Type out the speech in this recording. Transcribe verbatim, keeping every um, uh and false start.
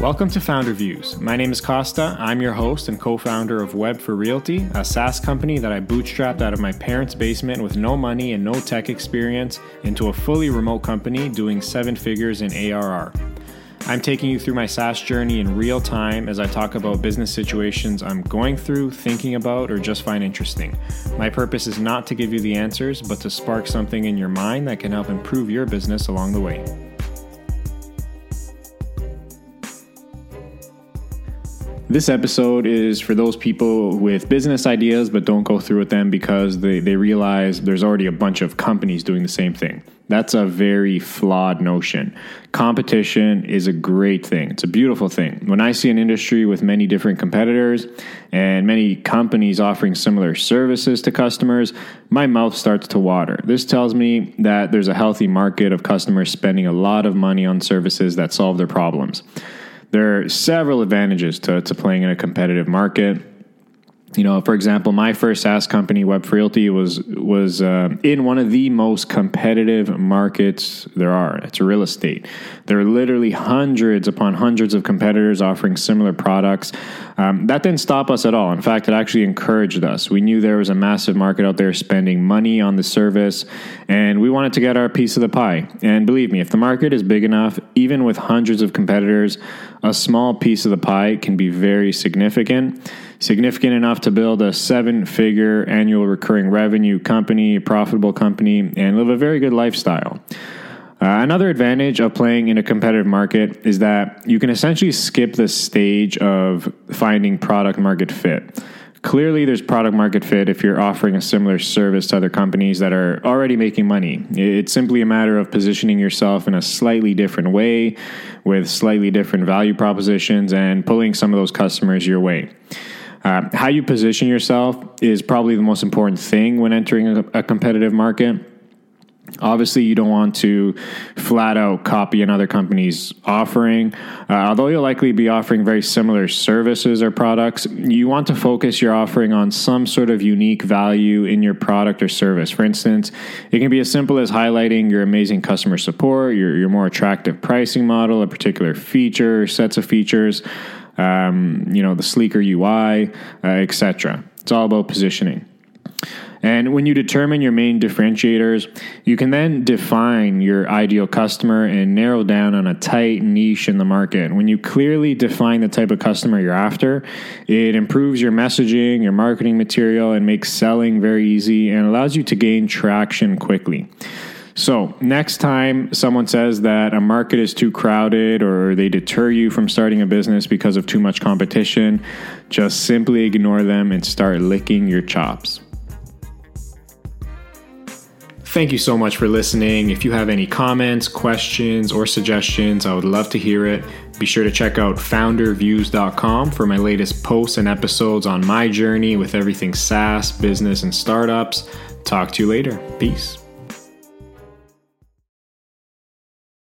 Welcome to Founder Views. My name is Costa. I'm your host and co-founder of Web for Realty, a SaaS company that I bootstrapped out of my parents' basement with no money and no tech experience into a fully remote company doing seven figures in A R R. I'm taking you through my SaaS journey in real time as I talk about business situations I'm going through, thinking about, or just find interesting. My purpose is not to give you the answers, but to spark something in your mind that can help improve your business along the way. This episode is for those people with business ideas but don't go through with them because they, they realize there's already a bunch of companies doing the same thing. That's a very flawed notion. Competition is a great thing. It's a beautiful thing. When I see an industry with many different competitors and many companies offering similar services to customers, my mouth starts to water. This tells me that there's a healthy market of customers spending a lot of money on services that solve their problems. There are several advantages to, to playing in a competitive market. You know, for example, my first SaaS company, Web for Realty, was was uh, in one of the most competitive markets there are. It's real estate. There are literally hundreds upon hundreds of competitors offering similar products. Um, that didn't stop us at all. In fact, it actually encouraged us. We knew there was a massive market out there spending money on the service, and we wanted to get our piece of the pie. And believe me, if the market is big enough, even with hundreds of competitors, a small piece of the pie can be very significant. Significant enough to build a seven-figure annual recurring revenue company, profitable company, and live a very good lifestyle. Uh, another advantage of playing in a competitive market is that you can essentially skip the stage of finding product market fit. Clearly, there's product market fit if you're offering a similar service to other companies that are already making money. It's simply a matter of positioning yourself in a slightly different way with slightly different value propositions and pulling some of those customers your way. Uh, how you position yourself is probably the most important thing when entering a, a competitive market. Obviously, you don't want to flat out copy another company's offering. Uh, although you'll likely be offering very similar services or products, you want to focus your offering on some sort of unique value in your product or service. For instance, it can be as simple as highlighting your amazing customer support, your, your more attractive pricing model, a particular feature, sets of features. Um, you know, the sleeker U I, uh, et cetera. It's all about positioning. And when you determine your main differentiators, you can then define your ideal customer and narrow down on a tight niche in the market. When you clearly define the type of customer you're after, it improves your messaging, your marketing material, and makes selling very easy and allows you to gain traction quickly. So next time someone says that a market is too crowded or they deter you from starting a business because of too much competition, just simply ignore them and start licking your chops. Thank you so much for listening. If you have any comments, questions, or suggestions, I would love to hear it. Be sure to check out founder views dot com for my latest posts and episodes on my journey with everything SaaS, business, and startups. Talk to you later. Peace.